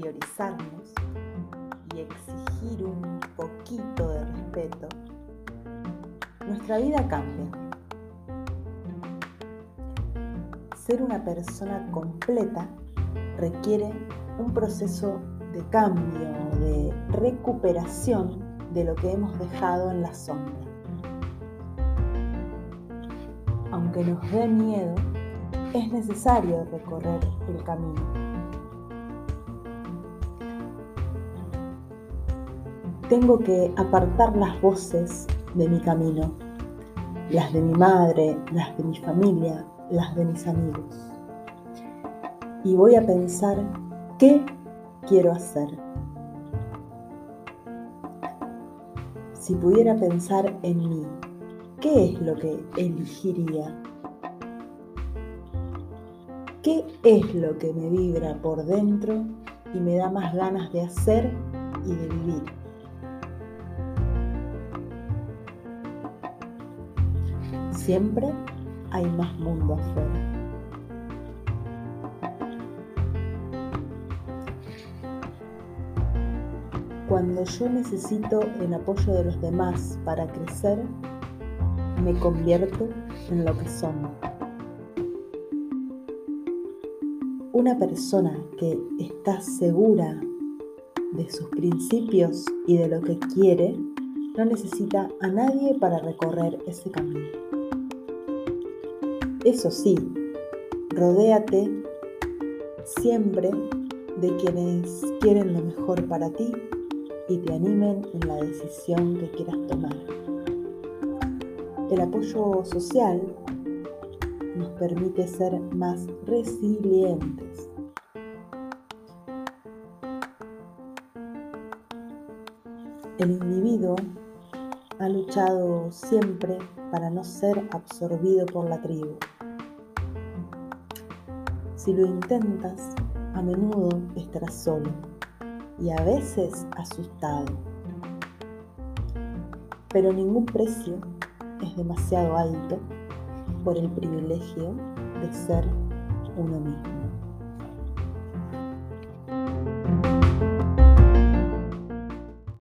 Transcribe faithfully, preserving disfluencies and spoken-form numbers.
priorizarnos y exigir un poquito de respeto, nuestra vida cambia. Ser una persona completa requiere un proceso de cambio, de recuperación de lo que hemos dejado en la sombra. Aunque nos dé miedo, es necesario recorrer el camino. Tengo que apartar las voces de mi camino, las de mi madre, las de mi familia, las de mis amigos. Y voy a pensar qué quiero hacer. Si pudiera pensar en mí, ¿qué es lo que elegiría? ¿Qué es lo que me vibra por dentro y me da más ganas de hacer y de vivir? Siempre hay más mundo afuera. Cuando yo necesito el apoyo de los demás para crecer, me convierto en lo que somos. Una persona que está segura de sus principios y de lo que quiere, no necesita a nadie para recorrer ese camino. Eso sí, rodéate siempre de quienes quieren lo mejor para ti y te animen en la decisión que quieras tomar. El apoyo social nos permite ser más resilientes. El individuo ha luchado siempre para no ser absorbido por la tribu. Si lo intentas, a menudo estarás solo y a veces asustado, pero ningún precio es demasiado alto por el privilegio de ser uno mismo.